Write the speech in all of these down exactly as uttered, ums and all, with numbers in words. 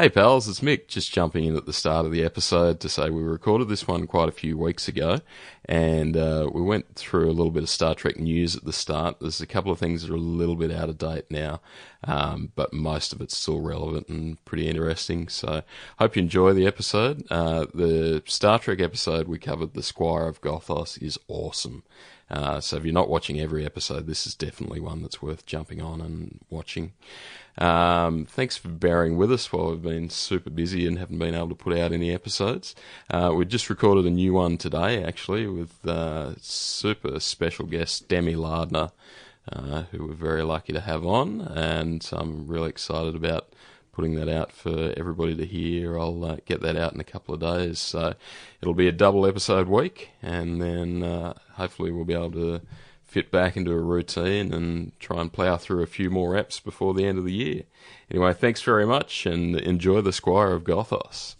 Hey pals, it's Mick, just jumping in at the start of the episode to say we recorded this one quite a few weeks ago, and uh, we went through a little bit of Star Trek news at the start. There's a couple of things that are a little bit out of date now, um, but most of it's still relevant and pretty interesting, so hope you enjoy the episode. Uh, the Star Trek episode we covered, The Squire of Gothos, is awesome. Uh, so if you're not watching every episode, this is definitely one that's worth jumping on and watching. Um, thanks for bearing with us while we've been super busy and haven't been able to put out any episodes. Uh, we just recorded a new one today, actually, with uh, super special guest Demi Lardner, uh, who we're very lucky to have on, and I'm really excited about putting that out for everybody to hear. I'll uh, get that out in a couple of days, so it'll be a double episode week, and then uh, hopefully we'll be able to fit back into a routine and try and plough through a few more apps before the end of the year. Anyway, thanks very much, and enjoy The Squire of Gothos.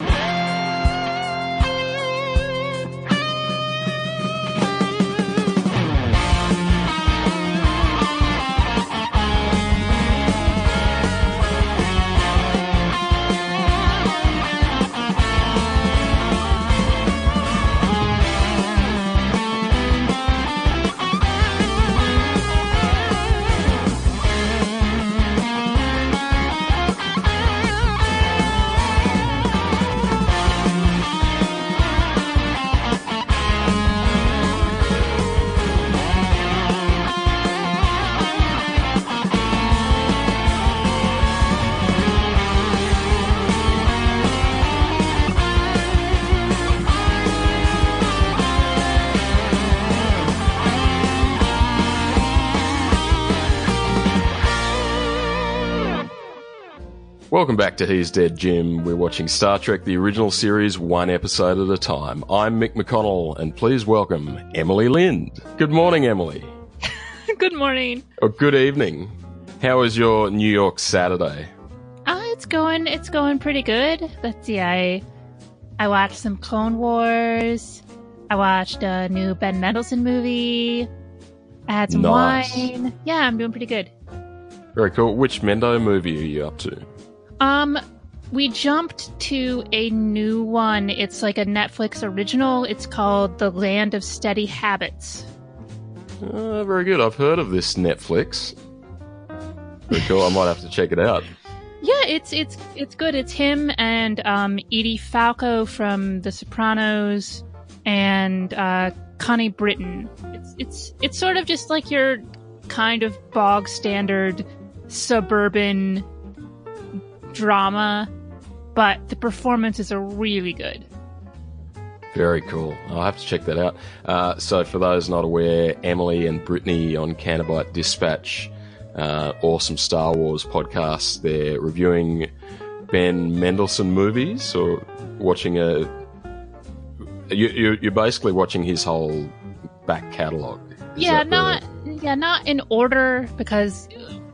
Welcome back to He's Dead, Jim. We're watching Star Trek, the original series, one episode at a time. I'm Mick McConnell, and please welcome Emily Lind. Good morning, Emily. Good morning. Or good evening. How is your New York Saturday? Uh, it's going it's going pretty good. Let's see, I, I watched some Clone Wars. I watched a new Ben Mendelsohn movie. I had some nice. wine. Yeah, I'm doing pretty good. Very cool. Which Mendo movie are you up to? Um, we jumped to a new one. It's like a Netflix original. It's called The Land of Steady Habits. Uh, very good. I've heard of this Netflix. Very cool. I might have to check it out. Yeah, it's it's it's good. It's him and um, Edie Falco from The Sopranos and uh, Connie Britton. It's it's it's sort of just like your kind of bog standard suburban drama, but the performances are really good. Very cool. I'll have to check that out. Uh, so for those not aware, Emily and Brittany on Cannabite Dispatch, uh, awesome Star Wars podcast. They're reviewing Ben Mendelsohn movies, or watching a... You, you, you're basically watching his whole back catalogue. Is yeah, not the... yeah, not in order, because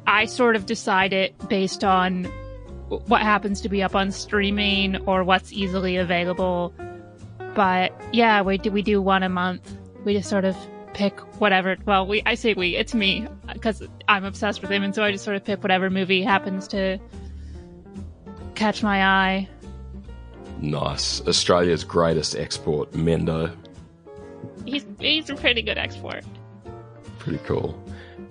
I sort of decide it based on what happens to be up on streaming or what's easily available. But yeah, we do, we do one a month. We just sort of pick whatever. Well, we I say we, it's me, because I'm obsessed with him, and so I just sort of pick whatever movie happens to catch my eye. Nice. Australia's greatest export, Mendo. He's, he's a pretty good export. Pretty cool.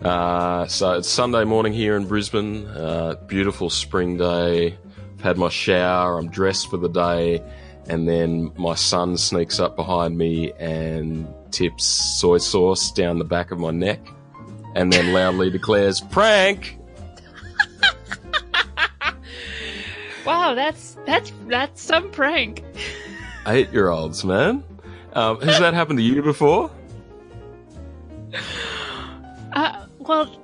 Uh, so it's Sunday morning here in Brisbane, uh, beautiful spring day. I've had my shower, I'm dressed for the day, and then my son sneaks up behind me and tips soy sauce down the back of my neck and then loudly declares, "Prank!" Wow, that's, that's, that's some prank. Eight-year-olds, man. Um, has that happened to you before? Uh, well,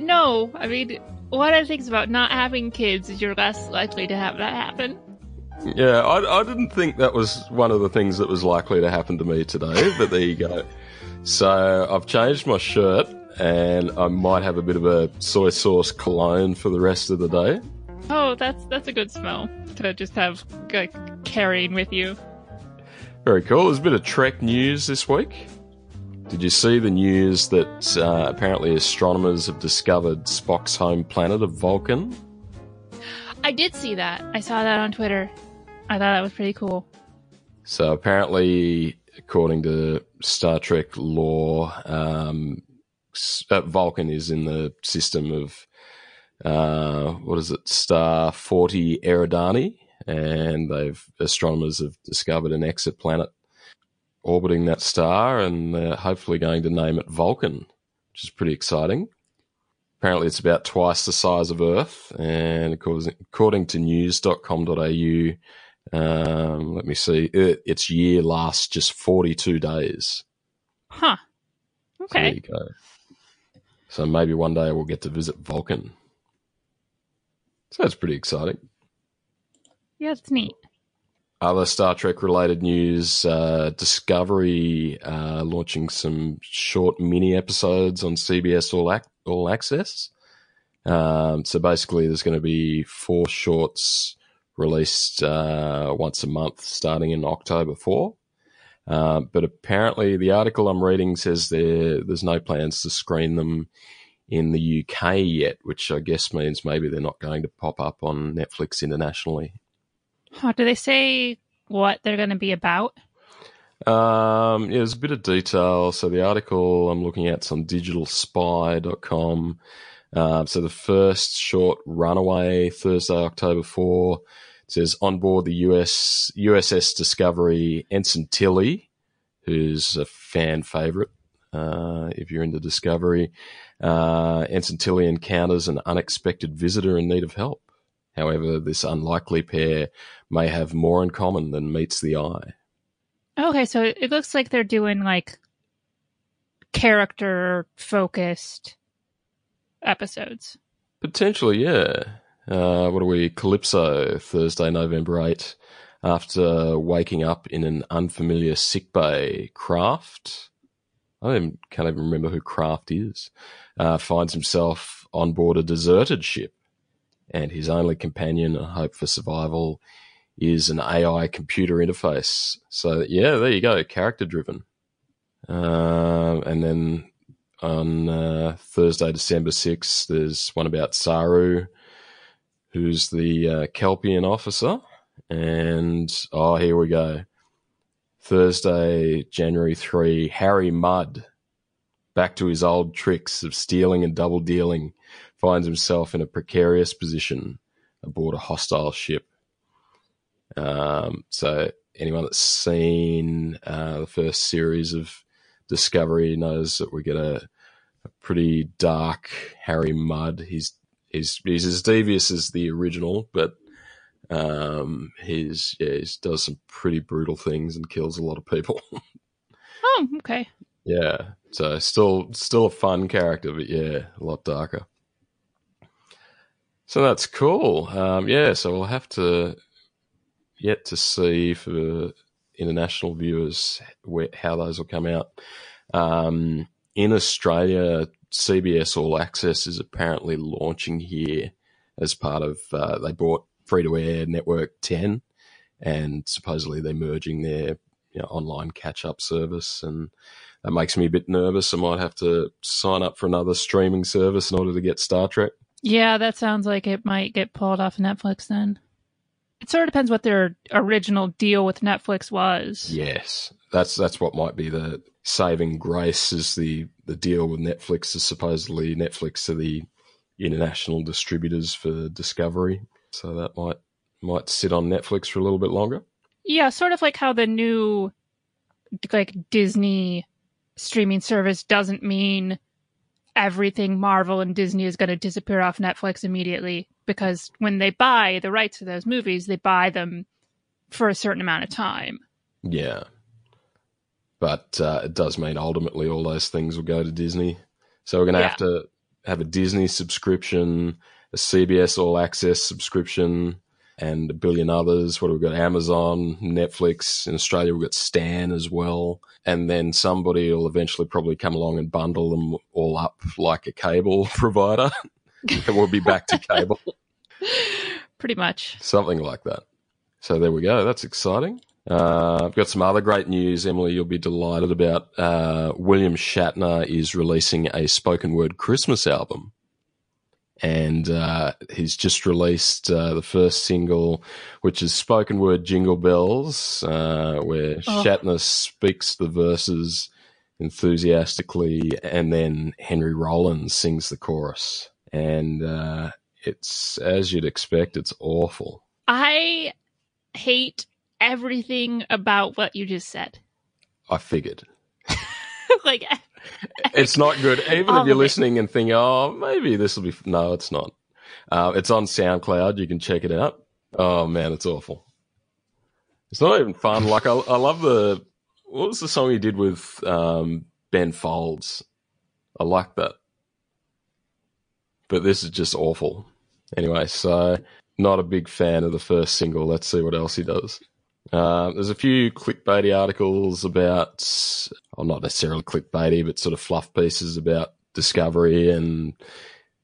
no. I mean, one of the things about not having kids is you're less likely to have that happen. Yeah, I, I didn't think that was one of the things that was likely to happen to me today, but there you go. So I've changed my shirt, and I might have a bit of a soy sauce cologne for the rest of the day. Oh, that's that's a good smell to just have, like, carrying with you. Very cool. There's a bit of Trek news this week. Did you see the news that uh, apparently astronomers have discovered Spock's home planet of Vulcan? I did see that. I saw that on Twitter. I thought that was pretty cool. So apparently, according to Star Trek lore, um, Vulcan is in the system of, uh, what is it, Star forty Eridani, and they've astronomers have discovered an exit planet orbiting that star, and they're hopefully going to name it Vulcan, which is pretty exciting. Apparently it's about twice the size of Earth, and according to news dot com dot a u, um, let me see, it, its year lasts just forty-two days. Huh. Okay. So there you go. So maybe one day we'll get to visit Vulcan. So that's pretty exciting. Yeah, it's neat. Other Star Trek related news, uh, Discovery uh, launching some short mini episodes on C B S All Access. All Access. Um, so basically there's going to be four shorts released uh, once a month starting in October fourth. Uh, but apparently the article I'm reading says there there's no plans to screen them in the U K yet, which I guess means maybe they're not going to pop up on Netflix internationally. Oh, do they say what they're going to be about? Um, yeah, there's a bit of detail. So the article I'm looking at is on digital spy dot com. Uh, so the first short, Runaway, Thursday, October fourth, it says on board the U S U S S Discovery, Ensign Tilly, who's a fan favourite uh, if you're into Discovery. Uh, Ensign Tilly encounters an unexpected visitor in need of help. However, this unlikely pair may have more in common than meets the eye. Okay, so it looks like they're doing, like, character-focused episodes. Potentially, yeah. Uh, what are we? Calypso, Thursday, November eighth. After waking up in an unfamiliar sickbay, Kraft, I don't even, can't even remember who Kraft is, uh, finds himself on board a deserted ship, and his only companion and hope for survival is an A I computer interface. So, yeah, there you go, character-driven. Uh, and then on uh, Thursday, December sixth, there's one about Saru, who's the uh, Kelpian officer. And, oh, here we go. Thursday, January third, Harry Mudd, back to his old tricks of stealing and double-dealing, finds himself in a precarious position aboard a hostile ship. Um, so anyone that's seen uh, the first series of Discovery knows that we get a, a pretty dark Harry Mudd. He's he's he's as devious as the original, but um, he's yeah, he does some pretty brutal things and kills a lot of people. Oh, okay. Yeah, so still still a fun character, but yeah, a lot darker. So that's cool. Um, yeah, so we'll have to. Yet to see for international viewers where, how those will come out. Um, in Australia, C B S All Access is apparently launching here as part of uh, they bought free-to-air Network ten, and supposedly they're merging their you know, online catch-up service, and that makes me a bit nervous. I might have to sign up for another streaming service in order to get Star Trek. Yeah, that sounds like it might get pulled off Netflix then. It sort of depends what their original deal with Netflix was. Yes, that's that's what might be the saving grace is the, the deal with Netflix is supposedly Netflix are the international distributors for Discovery, so that might might sit on Netflix for a little bit longer. Yeah, sort of like how the new like Disney streaming service doesn't mean everything Marvel and Disney is going to disappear off Netflix immediately. Because when they buy the rights to those movies, they buy them for a certain amount of time. Yeah. But uh, it does mean ultimately all those things will go to Disney. So we're going to yeah. have to have a Disney subscription, a C B S All Access subscription, and a billion others. What have we got? Amazon, Netflix. In Australia, we've got Stan as well. And then somebody will eventually probably come along and bundle them all up like a cable provider. And we'll be back to cable. Pretty much. Something like that. So there we go. That's exciting. Uh, I've got some other great news, Emily, you'll be delighted about. Uh, William Shatner is releasing a spoken word Christmas album. and uh, he's just released uh, the first single, which is spoken word Jingle Bells, uh, where oh. Shatner speaks the verses enthusiastically, and then Henry Rollins sings the chorus. And uh, it's, as you'd expect, it's awful. I hate everything about what you just said. I figured. Like, it's not good. Even if you're listening and think, oh, maybe this will be... F-. No, it's not. Uh, it's on SoundCloud. You can check it out. Oh, man, it's awful. It's not even fun. Like, I, I love the... What was the song he did with um, Ben Folds? I like that. But this is just awful. Anyway, so not a big fan of the first single. Let's see what else he does. Uh, there's a few clickbaity articles about, well, not necessarily clickbaity, but sort of fluff pieces about Discovery and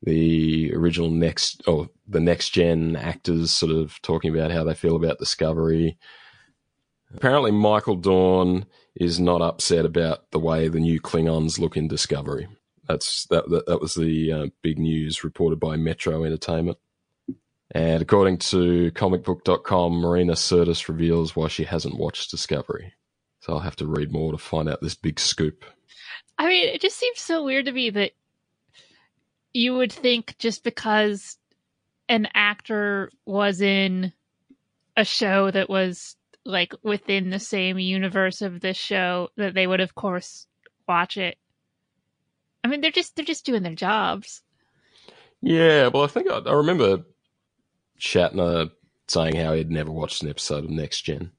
the original Next, or the Next Gen actors sort of talking about how they feel about Discovery. Apparently Michael Dorn is not upset about the way the new Klingons look in Discovery. That's that. That, that was the uh, big news reported by Metro Entertainment. And according to comic book dot com, Marina Sirtis reveals why she hasn't watched Discovery. So I'll have to read more to find out this big scoop. I mean, it just seems so weird to me that you would think just because an actor was in a show that was like within the same universe of this show that they would, of course, watch it. I mean, they're just they're just doing their jobs. Yeah, well, I think I, I remember Shatner saying how he'd never watched an episode of Next Gen.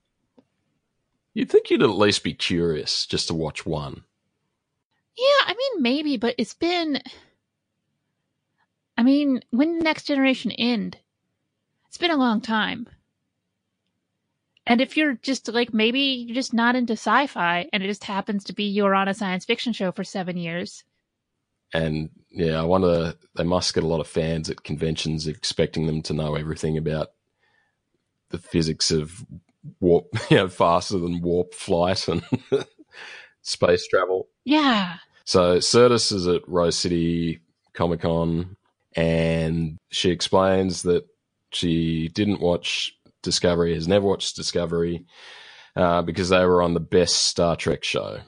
You'd think you'd at least be curious just to watch one. Yeah, I mean, maybe, but it's been... I mean, when did Next Generation end? It's been a long time. And if you're just like, maybe you're just not into sci-fi and it just happens to be you're on a science fiction show for seven years. And yeah, I wonder, they must get a lot of fans at conventions expecting them to know everything about the physics of warp, you know, faster than warp flight and space travel. Yeah. So Sirtis is at Rose City Comic Con and she explains that she didn't watch Discovery, has never watched Discovery uh, because they were on the best Star Trek show.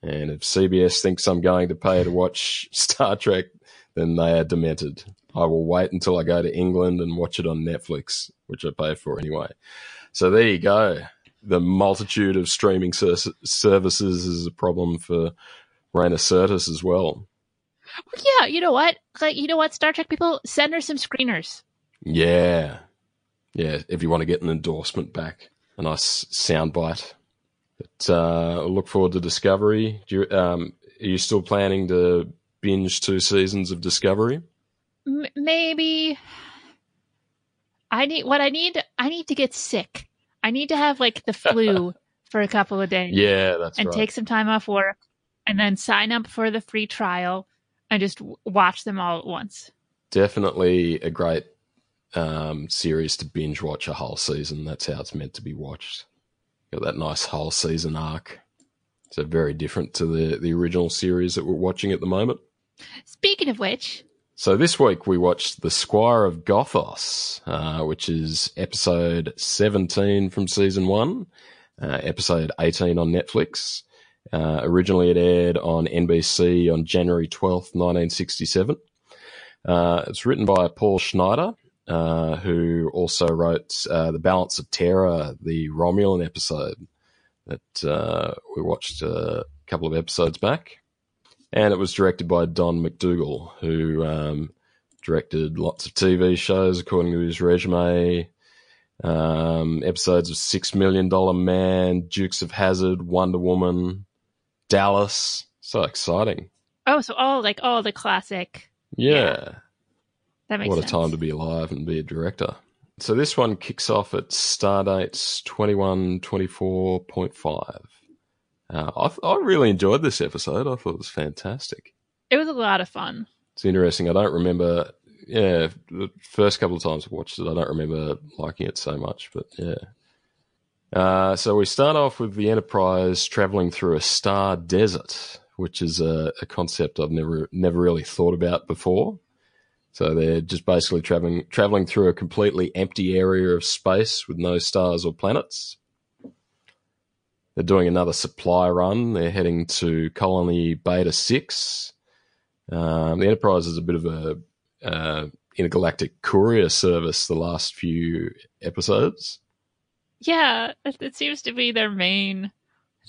And if C B S thinks I'm going to pay to watch Star Trek, then they are demented. I will wait until I go to England and watch it on Netflix, which I pay for anyway. So there you go. The multitude of streaming ser- services is a problem for Marina Sirtis as well. Well, yeah, you know what? Like, you know what, Star Trek people, send her some screeners. Yeah. Yeah, if you want to get an endorsement back, a nice soundbite. But uh, I look forward to Discovery. Do you, um, are you still planning to binge two seasons of Discovery? M- maybe. I need what I need. I need to get sick. I need to have like the flu for a couple of days. Yeah, that's and right. And take some time off work, and then sign up for the free trial and just w- watch them all at once. Definitely a great um, series to binge watch a whole season. That's how it's meant to be watched. Got that nice whole season arc. So very different to the, the original series that we're watching at the moment. Speaking of which. So this week we watched The Squire of Gothos, uh, which is episode seventeen from season one, uh, episode eighteen on Netflix. Uh, originally it aired on N B C on January twelfth, nineteen sixty-seven. Uh, it's written by Paul Schneider, Uh, who also wrote uh, The Balance of Terror, the Romulan episode that uh, we watched a couple of episodes back. And it was directed by Don McDougall, who um, directed lots of T V shows, according to his resume, um, episodes of six million dollars Man, Dukes of Hazzard, Wonder Woman, Dallas. So exciting. Oh, so all like all the classic. Yeah. yeah. That makes what sense. A time to be alive and be a director. So this one kicks off at Stardate's twenty-one twenty-four point five. Uh, I, th- I really enjoyed this episode. I thought it was fantastic. It was a lot of fun. It's interesting. I don't remember, yeah, the first couple of times I watched it, I don't remember liking it so much, but yeah. Uh, so we start off with the Enterprise traveling through a star desert, which is a, a concept I've never never really thought about before. So they're just basically traveling traveling through a completely empty area of space with no stars or planets. They're doing another supply run. They're heading to Colony Beta six. Um, the Enterprise is a bit of a uh, intergalactic courier service the last few episodes. Yeah, it seems to be their main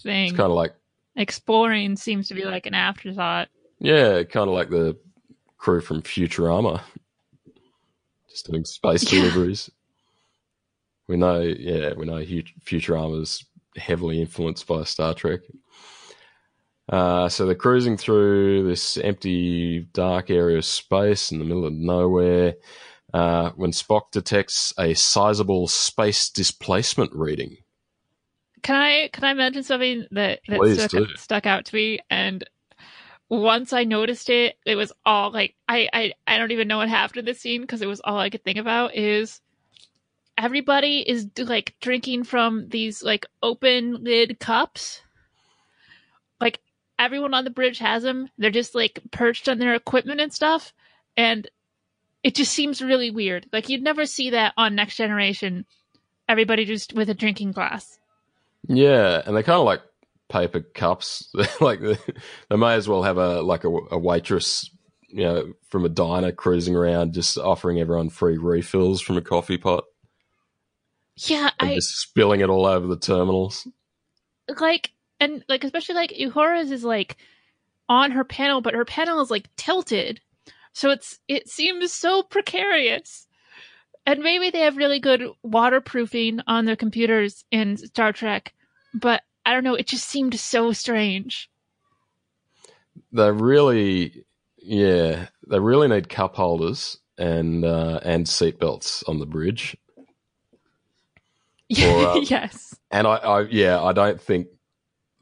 thing. It's kind of like... Exploring seems to be like an afterthought. Yeah, kind of like the crew from Futurama. Just doing space deliveries. We know, yeah, we know Futurama's heavily influenced by Star Trek. Uh, so they're cruising through this empty, dark area of space in the middle of nowhere uh, when Spock detects a sizable space displacement reading. Can I can I mention something that, that stuck, stuck out to me? And once I noticed it, it was all like, I, I, I don't even know what happened in this scene because it was all I could think about is... Everybody is like drinking from these like open lid cups. Like everyone on the bridge has them. They're just like perched on their equipment and stuff. And it just seems really weird. Like you'd never see that on Next Generation. Everybody just with a drinking glass. Yeah. And they're kind of like paper cups. Like they may as well have a, like a, a waitress, you know, from a diner cruising around, just offering everyone free refills from a coffee pot. Yeah, and I just spilling it all over the terminals. Like and like especially like Uhura's is like on her panel, but her panel is like tilted. So it's it seems so precarious. And maybe they have really good waterproofing on their computers in Star Trek, but I don't know, it just seemed so strange. They really yeah, they really need cup holders and uh and seatbelts on the bridge. Or, um, yes. And I, I, yeah, I don't think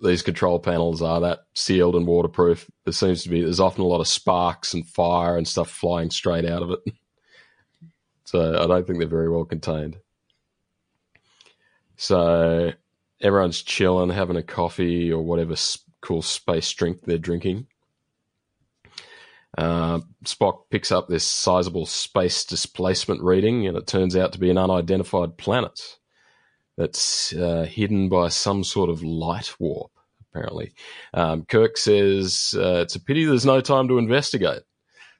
these control panels are that sealed and waterproof. There seems to be, there's often a lot of sparks and fire and stuff flying straight out of it. So I don't think they're very well contained. So everyone's chilling, having a coffee or whatever cool space drink they're drinking. Uh, Spock picks up this sizable space displacement reading, and it turns out to be an unidentified planet that's uh, hidden by some sort of light warp, apparently. Um, Kirk says, uh, it's a pity there's no time to investigate.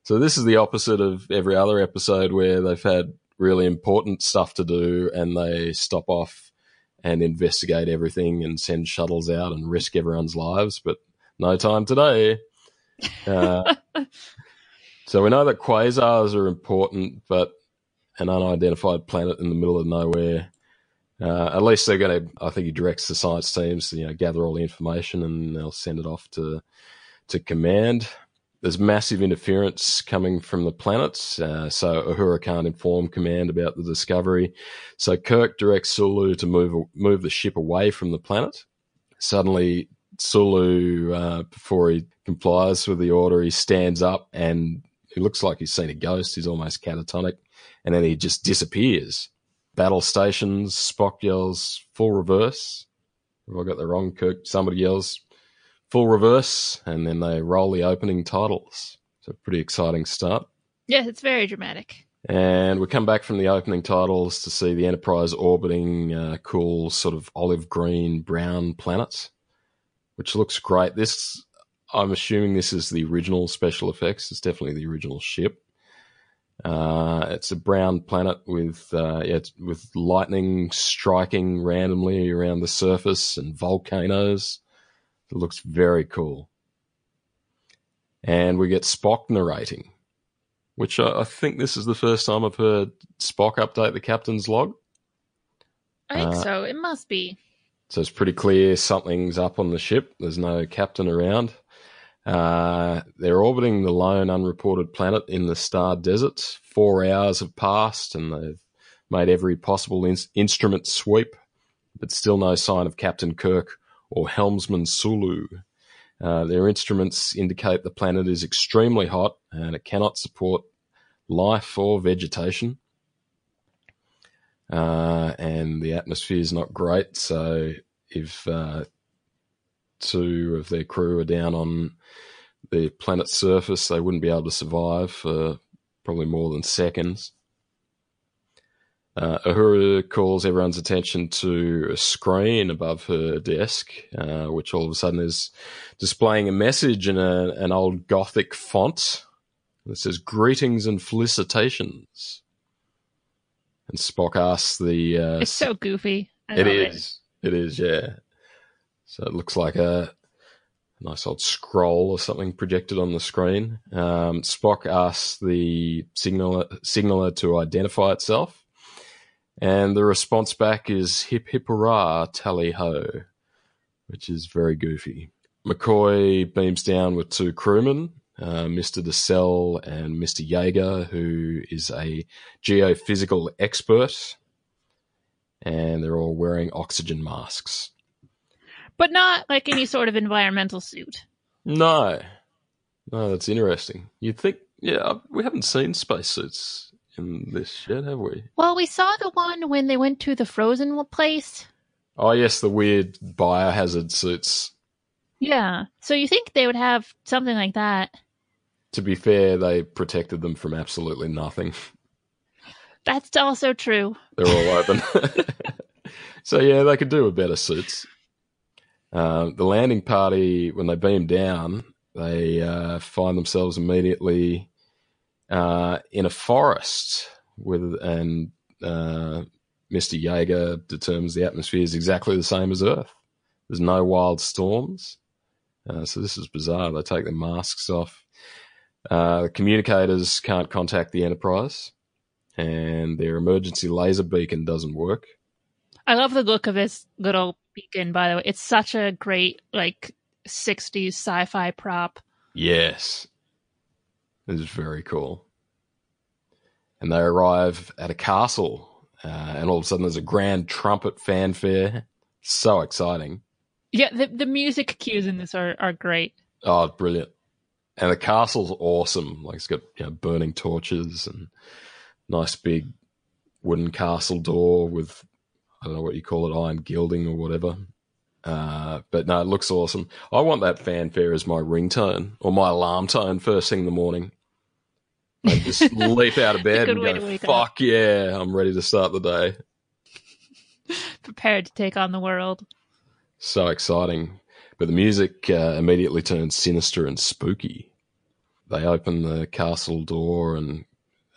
So this is the opposite of every other episode where they've had really important stuff to do and they stop off and investigate everything and send shuttles out and risk everyone's lives, but no time today. Uh, so we know that quasars are important, but an unidentified planet in the middle of nowhere... Uh, at least they're going to, I think he directs the science teams to, you know, gather all the information and they'll send it off to to command. There's massive interference coming from the planets, uh, so Uhura can't inform command about the discovery. So Kirk directs Sulu to move move the ship away from the planet. Suddenly, Sulu, uh, before he complies with the order, he stands up and it looks like he's seen a ghost. He's almost catatonic, and then he just disappears. Battle stations, Spock yells, full reverse. Have I got that wrong, Kirk? Somebody yells, full reverse, and then they roll the opening titles. It's a pretty exciting start. Yeah, it's very dramatic. And we come back from the opening titles to see the Enterprise orbiting a cool sort of olive green brown planet, which looks great. This, I'm assuming this is the original special effects. It's definitely the original ship. Uh, it's a brown planet with uh, yeah, it's with lightning striking randomly around the surface and volcanoes. It looks very cool. And we get Spock narrating, which I, I think this is the first time I've heard Spock update the captain's log. I think uh, so. It must be. So it's pretty clear something's up on the ship. There's no captain around. Uh, they're orbiting the lone unreported planet in the star desert. Four hours have passed and they've made every possible in- instrument sweep, but still no sign of Captain Kirk or helmsman Sulu. Uh, their instruments indicate the planet is extremely hot and it cannot support life or vegetation. Uh, and the atmosphere is not great, so if... Uh, two of their crew are down on the planet's surface, they wouldn't be able to survive for probably more than seconds. Uh, Uhura calls everyone's attention to a screen above her desk, uh, which all of a sudden is displaying a message in a, an old Gothic font. It says, "Greetings and felicitations." And Spock asks the... Uh, it's so goofy. I it is. It. it is, yeah. So it looks like a nice old scroll or something projected on the screen. Um, Spock asks the signaler, signaler to identify itself. And the response back is "hip hip hurrah, tally ho," which is very goofy. McCoy beams down with two crewmen, uh, Mister DeSalle and Mister Jaeger, who is a geophysical expert, and they're all wearing oxygen masks. But not like any sort of environmental suit. No. No, that's interesting. You'd think, yeah, we haven't seen spacesuits in this shit, have we? Well, we saw the one when they went to the frozen place. Oh, yes, the weird biohazard suits. Yeah. So you think they would have something like that. To be fair, they protected them from absolutely nothing. That's also true. They're all open. So, yeah, they could do with better suits. Uh, the landing party, when they beam down, they uh, find themselves immediately... Uh, in a forest with, and uh, Mister Jaeger determines the atmosphere is exactly the same as Earth. There's no wild storms. Uh, so this is bizarre. They take their masks off. Uh, the communicators can't contact the Enterprise and their emergency laser beacon doesn't work. I love the look of this little beacon, by the way. It's such a great, like, sixties sci-fi prop. Yes. This is very cool. And they arrive at a castle, uh, and all of a sudden there's a grand trumpet fanfare. So exciting. Yeah, the, the music cues in this are, are great. Oh, brilliant. And the castle's awesome. Like, it's got, you know, burning torches and nice big wooden castle door with, I don't know what you call it, iron gilding or whatever. Uh, but no, it looks awesome. I want that fanfare as my ringtone or my alarm tone first thing in the morning. I just leap out of bed and go, fuck up. Yeah, I'm ready to start the day. Prepared to take on the world. So exciting. But the music uh, immediately turns sinister and spooky. They open the castle door and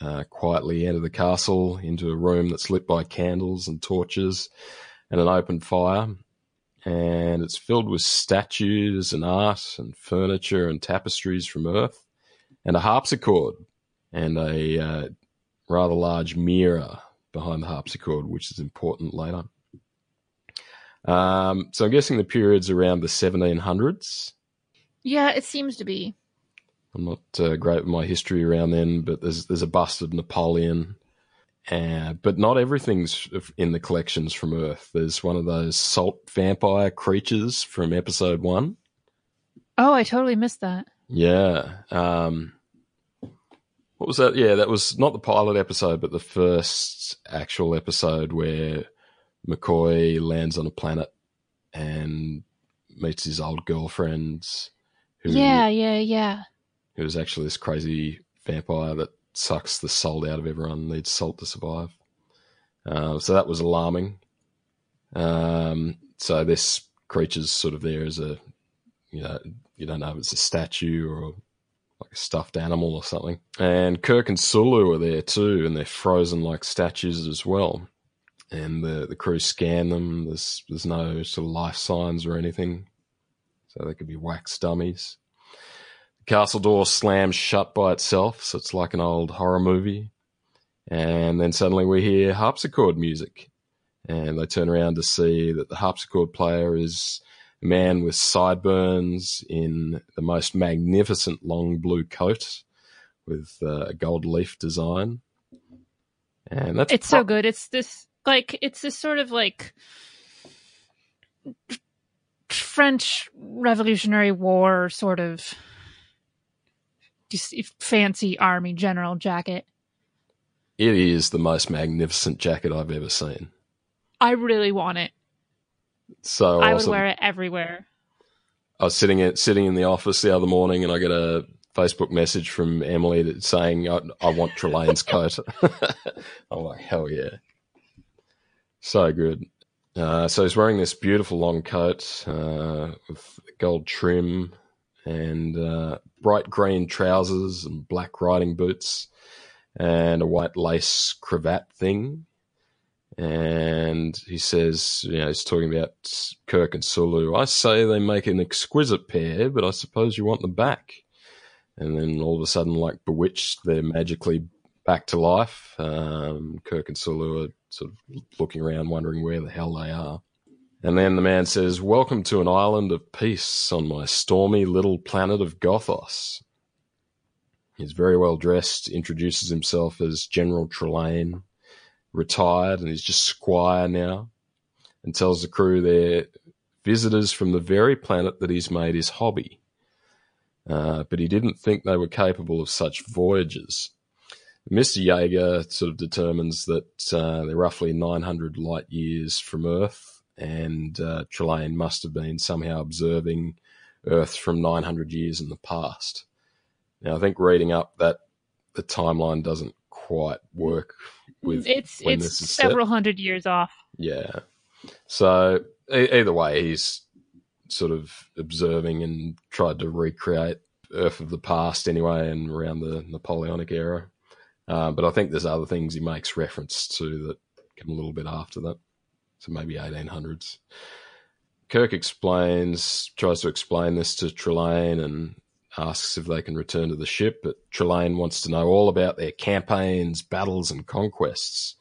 uh, quietly enter the castle into a room that's lit by candles and torches and an open fire. And it's filled with statues and art and furniture and tapestries from Earth and a harpsichord and a uh, rather large mirror behind the harpsichord, which is important later. Um, so I'm guessing the period's around the seventeen hundreds. Yeah, it seems to be. I'm not uh, great with my history around then, but there's there's a bust of Napoleon. Uh, but not everything's in the collections from Earth. There's one of those salt vampire creatures from episode one. Oh, I totally missed that. Yeah. Um, what was that? Yeah, that was not the pilot episode, but the first actual episode where McCoy lands on a planet and meets his old girlfriend. Who, yeah, yeah, yeah. Who is actually this crazy vampire that sucks the salt out of everyone, needs salt to survive. Uh, so that was alarming. Um, so this creature's sort of there as a, you know, you don't know if it's a statue or like a stuffed animal or something. And Kirk and Sulu are there too, and they're frozen like statues as well. And the, the crew scan them. There's, there's no sort of life signs or anything. So they could be wax dummies. Castle door slams shut by itself, so it's like an old horror movie. And then suddenly we hear harpsichord music, and they turn around to see that the harpsichord player is a man with sideburns in the most magnificent long blue coat with uh, a gold leaf design. And that's it's pro- so good. It's this like it's this sort of like French Revolutionary War sort of. Just fancy army general jacket. It is the most magnificent jacket I've ever seen. I really want it. So I awesome. Would wear it everywhere. I was sitting in, sitting in the office the other morning, and I get a Facebook message from Emily that saying, I, I want Trelane's coat. I'm like, hell yeah. So good. Uh, so he's wearing this beautiful long coat uh, with gold trim and uh, bright green trousers and black riding boots and a white lace cravat thing. And he says, you know, he's talking about Kirk and Sulu. I say they make an exquisite pair, but I suppose you want them back. And then all of a sudden, like Bewitched, they're magically back to life. Um, Kirk and Sulu are sort of looking around, wondering where the hell they are. And then the man says, welcome to an island of peace on my stormy little planet of Gothos. He's very well dressed, introduces himself as General Trelane, retired, and he's just squire now, and tells the crew they're visitors from the very planet that he's made his hobby. Uh, but he didn't think they were capable of such voyages. Mister Jaeger sort of determines that uh, they're roughly nine hundred light years from Earth, and uh, Trelane must have been somehow observing Earth from nine hundred years in the past. Now, I think reading up that the timeline doesn't quite work with it's when it's this is several set. Hundred years off. Yeah. So e- either way, he's sort of observing and tried to recreate Earth of the past anyway, and around the Napoleonic era. Uh, but I think there's other things he makes reference to that come a little bit after that. So maybe eighteen hundreds. Kirk explains, tries to explain this to Trelane and asks if they can return to the ship, but Trelane wants to know all about their campaigns, battles, and conquests.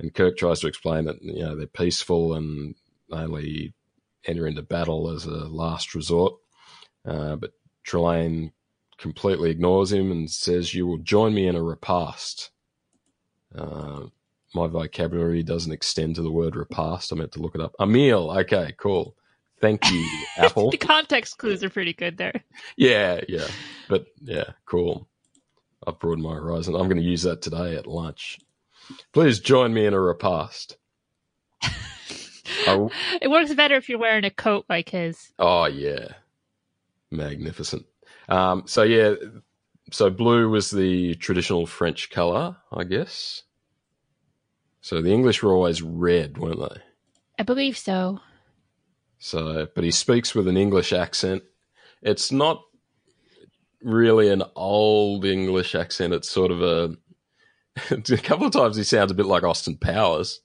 And Kirk tries to explain that, you know, they're peaceful and only enter into battle as a last resort. Uh, but Trelane completely ignores him and says, you will join me in a repast. Uh, my vocabulary doesn't extend to the word repast. I meant to look it up. A meal. Okay, cool. Thank you, Apple. The context clues are pretty good there. Yeah, yeah. But, yeah, cool. I've broadened my horizon. I'm going to use that today at lunch. Please join me in a repast. w- it works better if you're wearing a coat like his. Oh, yeah. Magnificent. Um, so, yeah, so blue was the traditional French colour, I guess. So the English were always red, weren't they? I believe so. So, but he speaks with an English accent. It's not really an old English accent. It's sort of a, a couple of times he sounds a bit like Austin Powers.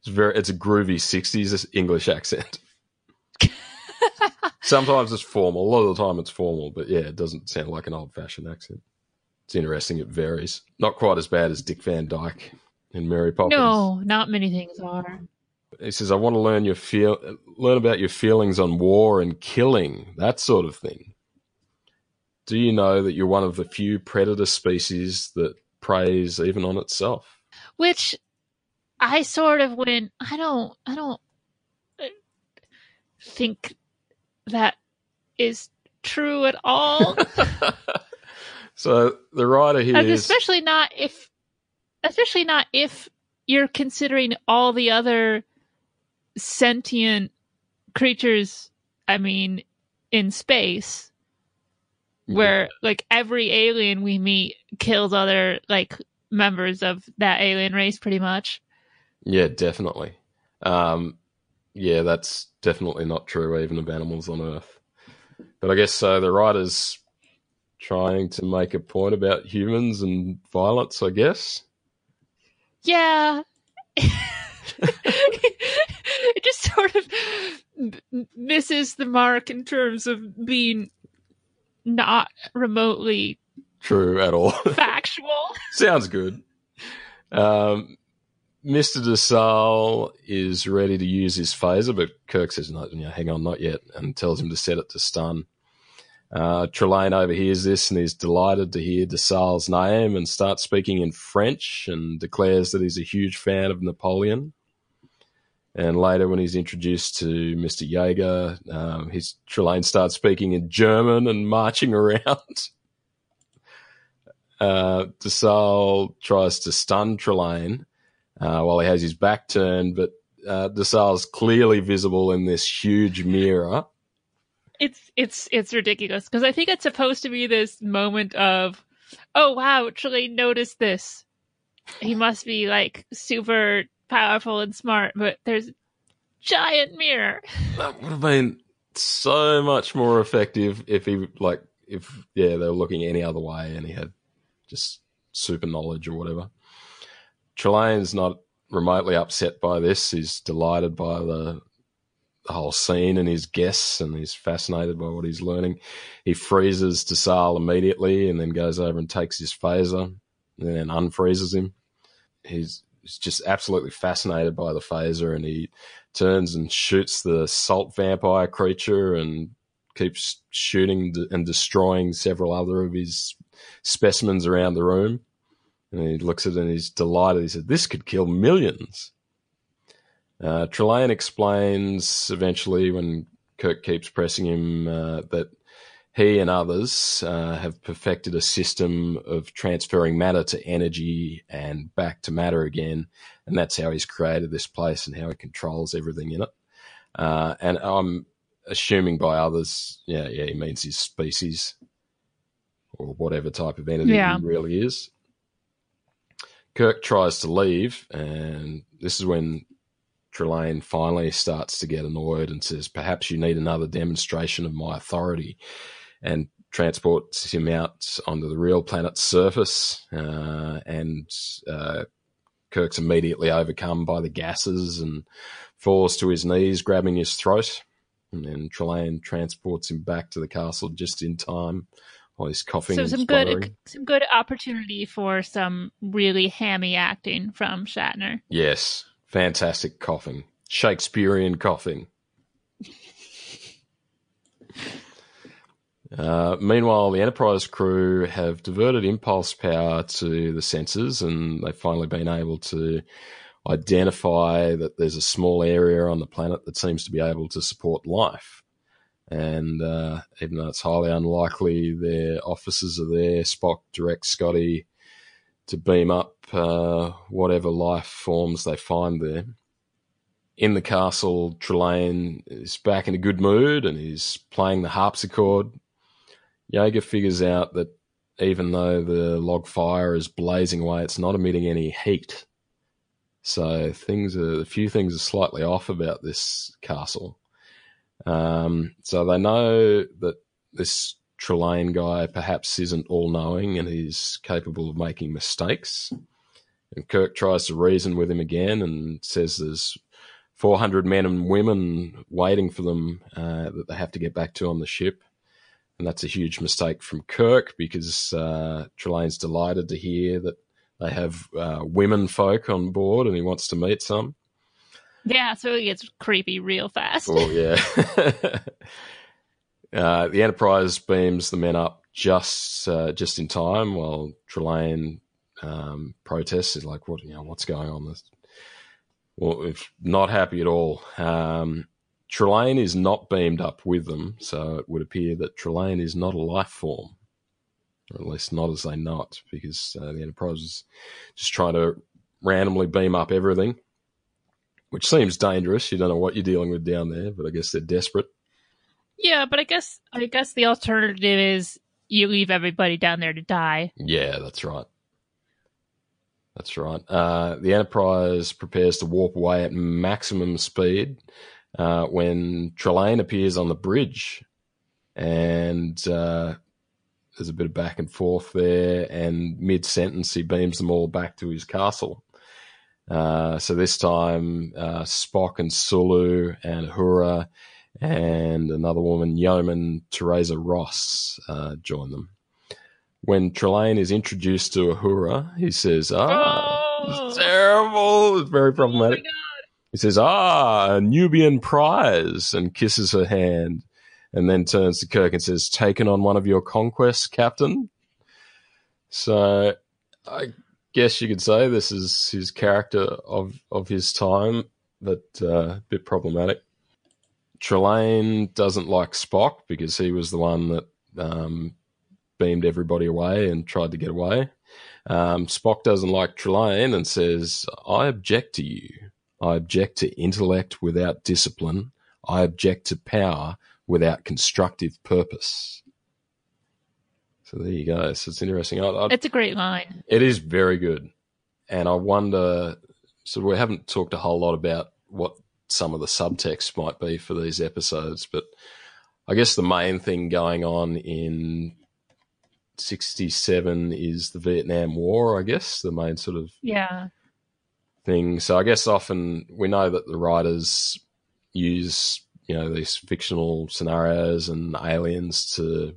It's very, it's a groovy sixties English accent. Sometimes it's formal. A lot of the time it's formal, but yeah, it doesn't sound like an old fashioned accent. It's interesting. It varies. Not quite as bad as Dick Van Dyke in Mary Poppins. No, not many things are. He says, I want to learn your feel, learn about your feelings on war and killing, that sort of thing. Do you know that you're one of the few predator species that preys even on itself? Which I sort of went, I don't, I don't think that is true at all. So the writer here is... Especially not if, especially not if you're considering all the other sentient creatures, I mean, in space, where yeah. like every alien we meet kills other like members of that alien race pretty much. Yeah, definitely. Um, yeah, that's definitely not true even of animals on Earth. But I guess so the writer's trying to make a point about humans and violence, I guess. Yeah. It just sort of misses the mark in terms of being not remotely true at all. Factual. Sounds good. Um, Mister DeSalle is ready to use his phaser, but Kirk says, no, you know, hang on, not yet, and tells him to set it to stun. Uh, Trelane overhears this and is delighted to hear DeSalle's name and starts speaking in French and declares that he's a huge fan of Napoleon. And later, when he's introduced to Mister Jaeger, um, his Trelane starts speaking in German and marching around. Uh, DeSalle tries to stun Trelane uh, while he has his back turned, but uh, DeSalle's clearly visible in this huge mirror. It's it's it's ridiculous because I think it's supposed to be this moment of, oh wow, Trelane noticed this. He must be like super powerful and smart, but there's a giant mirror. That would have been so much more effective if he like if yeah they were looking any other way and he had just super knowledge or whatever. Trelane's not remotely upset by this. He's delighted by the, the whole scene and his guests, and he's fascinated by what he's learning. He freezes DeSalle immediately and then goes over and takes his phaser and then unfreezes him. He's, he's just absolutely fascinated by the phaser, and he turns and shoots the salt vampire creature and keeps shooting and destroying several other of his specimens around the room. And he looks at it and he's delighted. He said, this could kill millions. Uh, Trelane explains eventually when Kirk keeps pressing him uh, that he and others uh, have perfected a system of transferring matter to energy and back to matter again. And that's how he's created this place and how he controls everything in it. Uh, and I'm assuming by others, yeah, yeah, he means his species or whatever type of entity yeah. he really is. Kirk tries to leave, and this is when Trelane finally starts to get annoyed and says, perhaps you need another demonstration of my authority, and transports him out onto the real planet's surface. Uh, and uh, Kirk's immediately overcome by the gases and falls to his knees, grabbing his throat. And then Trelane transports him back to the castle just in time. While he's coughing so and some spluttering. good, some good opportunity for some really hammy acting from Shatner. Yes, fantastic coughing, Shakespearean coughing. uh, meanwhile, the Enterprise crew have diverted impulse power to the sensors, and they've finally been able to identify that there's a small area on the planet that seems to be able to support life. And uh, even though it's highly unlikely, their officers are there. Spock directs Scotty to beam up uh, whatever life forms they find there. In the castle, Trelane is back in a good mood and he's playing the harpsichord. Jaeger figures out that even though the log fire is blazing away, it's not emitting any heat. So things are, a few things are slightly off about this castle. Um, so they know that this Trelane guy perhaps isn't all-knowing and he's capable of making mistakes. And Kirk tries to reason with him again and says there's four hundred men and women waiting for them uh, that they have to get back to on the ship. And that's a huge mistake from Kirk because uh, Trelane's delighted to hear that they have uh, women folk on board and he wants to meet some. Yeah, so it gets creepy real fast. Oh, yeah. uh, the Enterprise beams the men up just uh, just in time while Trelane um, protests. He's like, "What? You know, what's going on?" This, well, if not happy at all. Um, Trelane is not beamed up with them, so it would appear that Trelane is not a life form, or at least not as they know it, because uh, the Enterprise is just trying to randomly beam up everything. Which seems dangerous. You don't know what you're dealing with down there, but I guess they're desperate. Yeah, but I guess I guess the alternative is you leave everybody down there to die. Yeah, that's right. That's right. Uh, the Enterprise prepares to warp away at maximum speed uh, when Trelane appears on the bridge. And uh, there's a bit of back and forth there, and mid-sentence he beams them all back to his castle. Uh, so this time, uh, Spock and Sulu and Uhura and another woman, Yeoman Teresa Ross, uh, join them. When Trelane is introduced to Uhura, he says, ah, oh, it's terrible. It's very problematic. Oh he says, ah, a Nubian prize, and kisses her hand, and then turns to Kirk and says, taken on one of your conquests, Captain. So I... guess you could say this is his character of, of his time, but uh, a bit problematic. Trelane doesn't like Spock because he was the one that um, beamed everybody away and tried to get away. Um, Spock doesn't like Trelane and says, I object to you. I object to intellect without discipline. I object to power without constructive purpose. So there you go. So it's interesting. I, I, it's a great line. It is very good. And I wonder, so we haven't talked a whole lot about what some of the subtext might be for these episodes, but I guess the main thing going on in sixty-seven is the Vietnam War, I guess, the main sort of yeah thing. So I guess often we know that the writers use, you know, these fictional scenarios and aliens to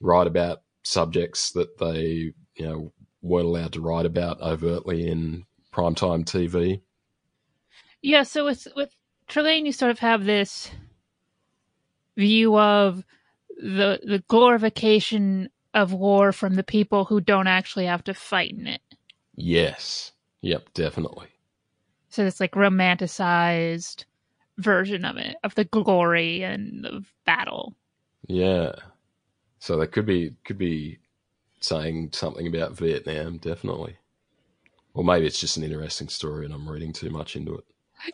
write about subjects that they, you know, weren't allowed to write about overtly in primetime T V. Yeah, so with, with Trelane, you sort of have this view of the the glorification of war from the people who don't actually have to fight in it. Yes. Yep, definitely. So it's like romanticized version of it, of the glory and of battle. Yeah. So that could be could be saying something about Vietnam, definitely. Or maybe it's just an interesting story and I'm reading too much into it.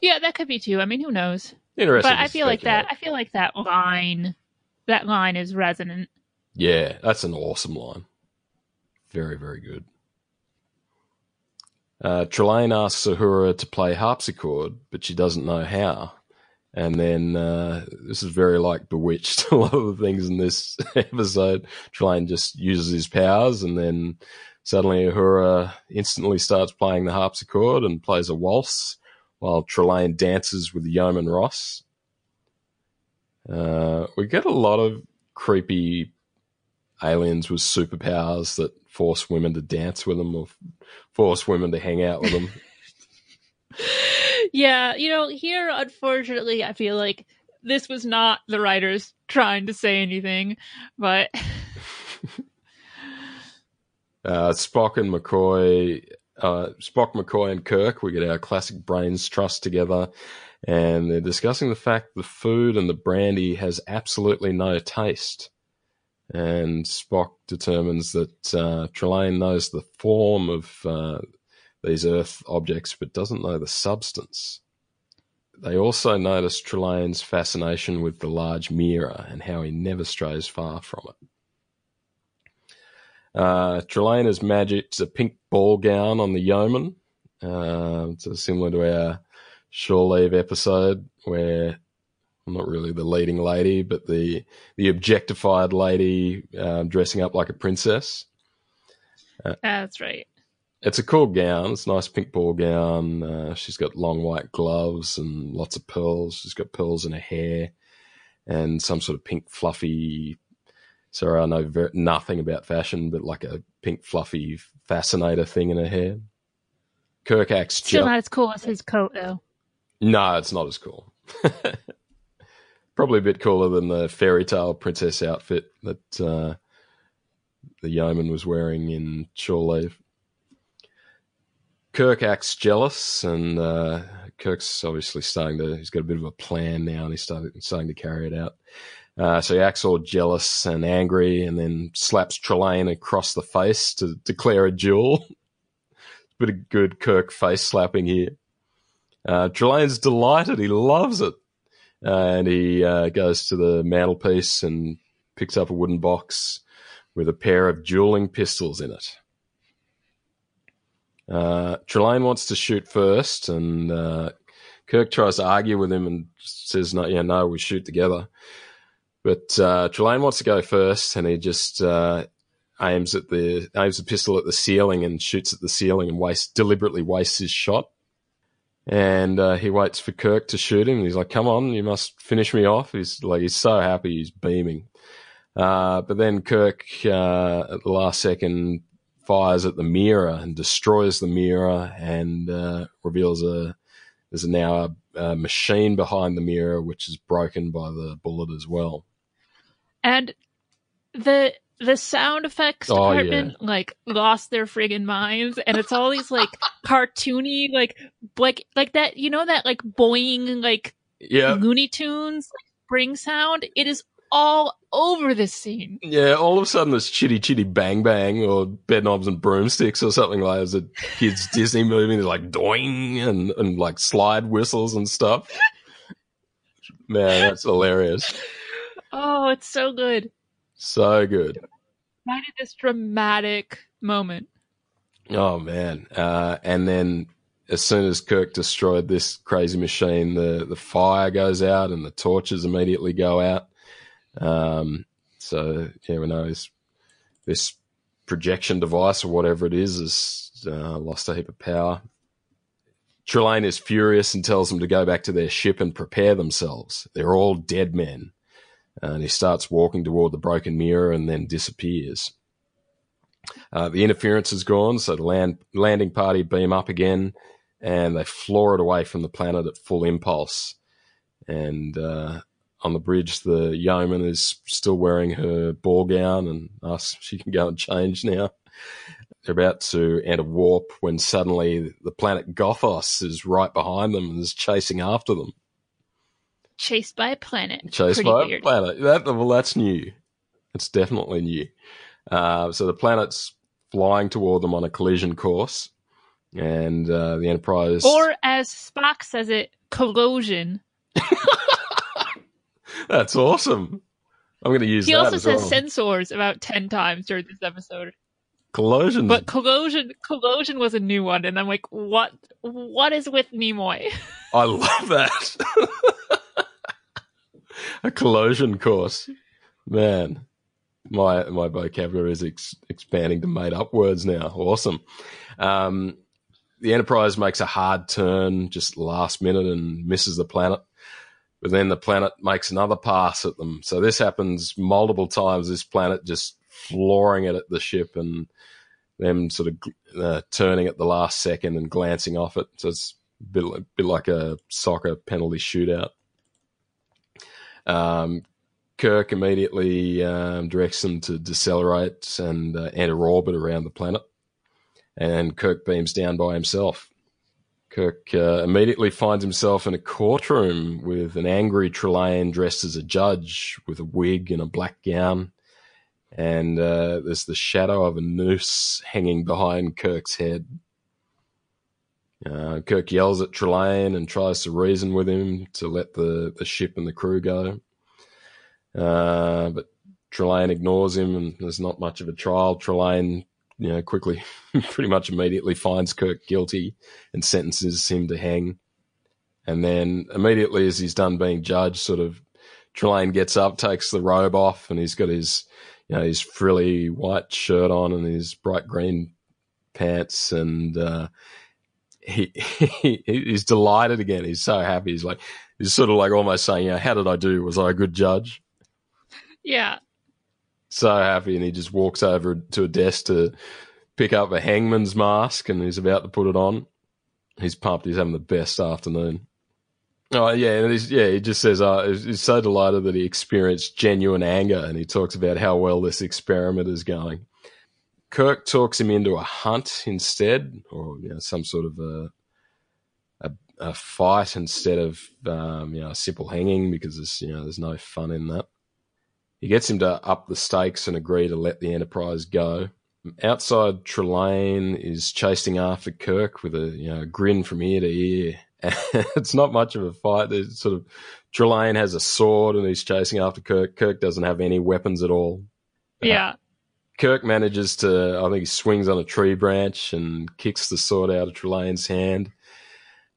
Yeah, that could be too. I mean, who knows? Interesting. But I feel like that. Out. I feel like that line, that line is resonant. Yeah, that's an awesome line. Very, very good. Uh, Trelane asks Uhura to play harpsichord, but she doesn't know how. And then uh, this is very like Bewitched. A lot of the things in this episode, Trelane just uses his powers, and then suddenly Uhura instantly starts playing the harpsichord and plays a waltz, while Trelane dances with Yeoman Ross. Uh, we get a lot of creepy aliens with superpowers that force women to dance with them or force women to hang out with them. Yeah, you know, here, unfortunately, I feel like this was not the writers trying to say anything, but... uh, Spock and McCoy... Uh, Spock, McCoy, and Kirk, we get our classic brains trust together, and they're discussing the fact the food and the brandy has absolutely no taste. And Spock determines that uh, Trelane knows the form of uh, these Earth objects but doesn't know the substance. They also notice Trelane's fascination with the large mirror and how he never strays far from it. Uh, Trelane has magicked a pink ball gown on the yeoman. Uh, so similar to our Shore Leave episode where, I'm not really the leading lady, but the, the objectified lady uh, dressing up like a princess. Uh, That's right. It's a cool gown. It's a nice pink ball gown. Uh, she's got long white gloves and lots of pearls. She's got pearls in her hair and some sort of pink fluffy... Sorry, I know very, nothing about fashion, but like a pink fluffy fascinator thing in her hair. Kirk acts... Still jealous. Not as cool as his coat, though. No, it's not as cool. Probably a bit cooler than the fairy tale princess outfit that uh, the yeoman was wearing in Shore Leave. Kirk acts jealous, and uh, Kirk's obviously starting to... He's got a bit of a plan now, and he's starting, starting to carry it out. Uh, so he acts all jealous and angry and then slaps Trelane across the face to declare a duel. Bit of good Kirk face slapping here. Uh, Trelane's delighted. He loves it. Uh, and he uh, goes to the mantelpiece and picks up a wooden box with a pair of dueling pistols in it. Uh, Trelane wants to shoot first and uh, Kirk tries to argue with him and says, no, yeah, no, we shoot together. But uh, Trelane wants to go first, and he just uh, aims at the aims the pistol at the ceiling and shoots at the ceiling and waste, deliberately wastes his shot. And uh, he waits for Kirk to shoot him. And he's like, "Come on, you must finish me off." He's like, he's so happy, he's beaming. Uh, but then Kirk, uh, at the last second, fires at the mirror and destroys the mirror and uh, reveals a there's now a, a machine behind the mirror which is broken by the bullet as well. And the the sound effects department, oh, yeah. like, lost their friggin' minds, and it's all these, like, cartoony, like, like like that, you know, that, like, boing, like, yeah. Looney Tunes like, spring sound? It is all over this scene. Yeah, all of a sudden it's Chitty Chitty Bang Bang or Bedknobs and Broomsticks or something like that. It's a kids' Disney movie. They're like, doing, and, and, like, slide whistles and stuff. Man, that's hilarious. Oh, it's so good. So good. Why did this dramatic moment? Oh, man. Uh, and then as soon as Kirk destroyed this crazy machine, the, the fire goes out and the torches immediately go out. Um, so, yeah, we know this, this projection device or whatever it is has uh, lost a heap of power. Trelane is furious and tells them to go back to their ship and prepare themselves. They're all dead men. And he starts walking toward the broken mirror and then disappears. Uh, the interference is gone, so the land, landing party beam up again, and they floor it away from the planet at full impulse. And uh, on the bridge, the yeoman is still wearing her ball gown and asks if she can go and change now. They're about to enter warp when suddenly the planet Gothos is right behind them and is chasing after them. Chased by a planet. Chased Pretty by weird. a planet. That, well, that's new. It's definitely new. Uh, so the planet's flying toward them on a collision course, and uh, the Enterprise... Or, as Spock says it, collision. That's awesome. I'm going to use he that He also as says well. sensors about ten times during this episode. Collision. But collision collision was a new one, and I'm like, what? what is with Nimoy? I love that. A collision course. Man, my my vocabulary is ex- expanding to made-up words now. Awesome. Um, the Enterprise makes a hard turn just last minute and misses the planet, but then the planet makes another pass at them. So this happens multiple times, this planet just flooring it at the ship and them sort of uh, turning at the last second and glancing off it. So it's a bit, a bit like a soccer penalty shootout. Um, Kirk immediately um, directs them to decelerate and uh, enter orbit around the planet, and Kirk beams down by himself. Kirk uh, immediately finds himself in a courtroom with an angry Trelane dressed as a judge with a wig and a black gown, and uh, there's the shadow of a noose hanging behind Kirk's head. Uh, Kirk yells at Trelane and tries to reason with him to let the, the ship and the crew go. Uh, but Trelane ignores him, and there's not much of a trial. Trelane, you know, quickly, pretty much immediately finds Kirk guilty and sentences him to hang. And then immediately as he's done being judged, sort of Trelane gets up, takes the robe off, and he's got his, you know, his frilly white shirt on and his bright green pants, and uh He, he he's delighted again. He's so happy. He's like, he's sort of like almost saying, you know, how did I do? Was I a good judge? Yeah. So happy. And he just walks over to a desk to pick up a hangman's mask, and he's about to put it on. He's pumped. He's having the best afternoon. Oh, yeah. And he's, yeah, he just says, uh, he's so delighted that he experienced genuine anger, and he talks about how well this experiment is going. Kirk talks him into a hunt instead, or you know, some sort of a a, a fight instead of um, you know, a simple hanging, because there's, you know, there's no fun in that. He gets him to up the stakes and agree to let the Enterprise go. Outside, Trelane is chasing after Kirk with a, you know, grin from ear to ear. It's not much of a fight. There's sort of Trelane has a sword and he's chasing after Kirk. Kirk doesn't have any weapons at all. Yeah. Uh, Kirk manages to, I think he swings on a tree branch and kicks the sword out of Trelane's hand,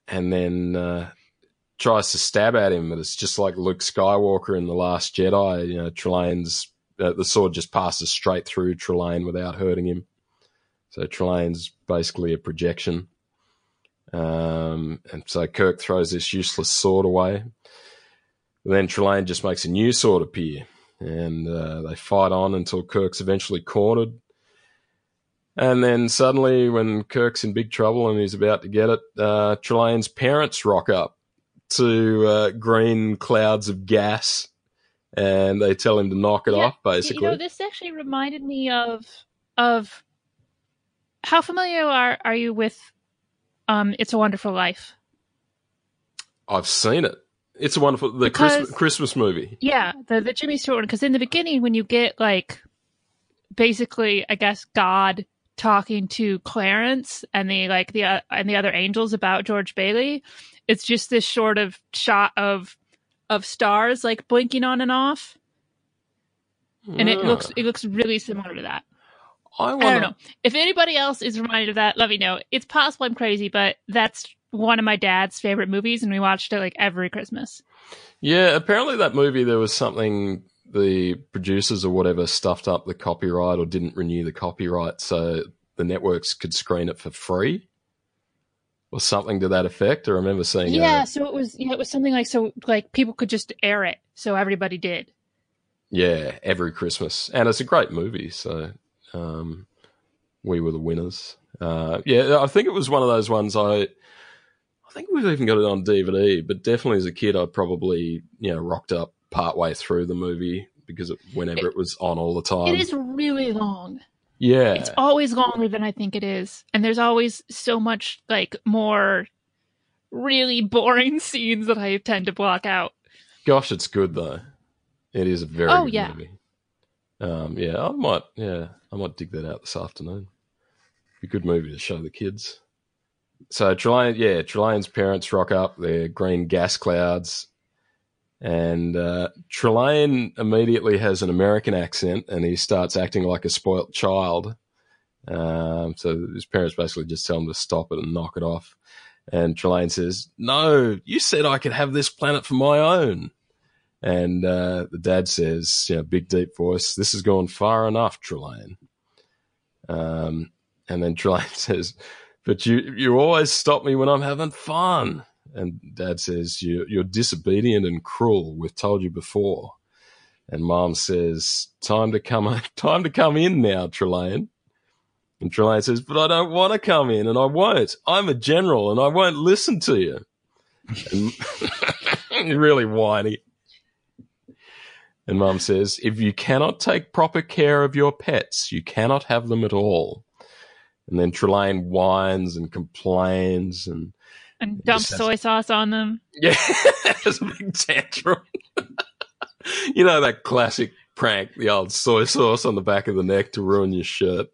and then uh, tries to stab at him. But it's just like Luke Skywalker in The Last Jedi. You know, Trelane's, uh, the sword just passes straight through Trelane without hurting him. So Trelane's basically a projection. Um, and so Kirk throws this useless sword away. And then Trelane just makes a new sword appear. And uh, they fight on until Kirk's eventually cornered. And then suddenly, when Kirk's in big trouble and he's about to get it, uh, Trelane's parents rock up to uh, green clouds of gas, and they tell him to knock it yeah, off, basically. You know, this actually reminded me of... of how familiar are, are you with um, It's a Wonderful Life? I've seen it. It's a wonderful the because, Christmas, Christmas movie. Yeah, the, the Jimmy Stewart one. Because in the beginning, when you get, like, basically, I guess, God talking to Clarence and the like the uh, and the other angels about George Bailey, it's just this sort of shot of of stars like blinking on and off, and yeah. it looks it looks really similar to that. I, wanna... I don't know if anybody else is reminded of that. Let me know. It's possible I'm crazy, but that's one of my dad's favorite movies, and we watched it like every Christmas. Yeah, apparently that movie there was something the producers or whatever stuffed up the copyright or didn't renew the copyright, so the networks could screen it for free. Or something to that effect. I remember seeing. Yeah, uh, so it was. Yeah, it was something like so. Like people could just air it, so everybody did. Yeah, every Christmas, and it's a great movie. So um, we were the winners. Uh, yeah, I think it was one of those ones. I, I think we've even got it on D V D. But definitely as a kid, I probably you know rocked up partway through the movie because it, whenever it, it was on all the time. It is really long. Yeah. It's always longer than I think it is. And there's always so much like more really boring scenes that I tend to block out. Gosh, it's good though. It is a very oh, good yeah. movie. Um yeah, I might yeah, I might dig that out this afternoon. Be a good movie to show the kids. So Trelane yeah, Trelane's parents rock up, they're green gas clouds. And uh, Trelane immediately has an American accent and he starts acting like a spoilt child. Um, so his parents basically just tell him to stop it and knock it off. And Trelane says, "No, you said I could have this planet for my own." And uh, the dad says, you know, big, deep voice, "This has gone far enough, Trelane." Um, and then Trelane says, "But you, you always stop me when I'm having fun." And Dad says, you, you're disobedient and cruel. We've told you before. And Mom says, time to come time to come in now, Trelane. And Trelane says, "But I don't want to come in and I won't. I'm a general and I won't listen to you." And really whiny. And Mom says, "If you cannot take proper care of your pets, you cannot have them at all." And then Trelane whines and complains and And dump soy has, sauce on them. Yeah, it's a big tantrum. You know that classic prank, the old soy sauce on the back of the neck to ruin your shirt.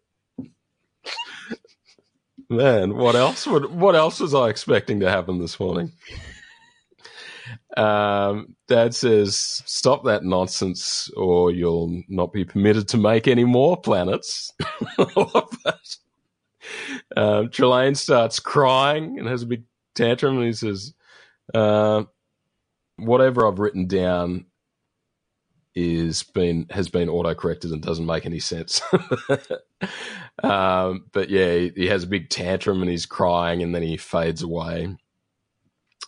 Man, what else would what else was I expecting to happen this morning? Um, Dad says, "Stop that nonsense or you'll not be permitted to make any more planets." I love that. Um, Trelane starts crying and has a big tantrum and he says, uh, "Whatever I've written down is been has been auto-corrected and doesn't make any sense." um, but yeah, he, he has a big tantrum and he's crying and then he fades away.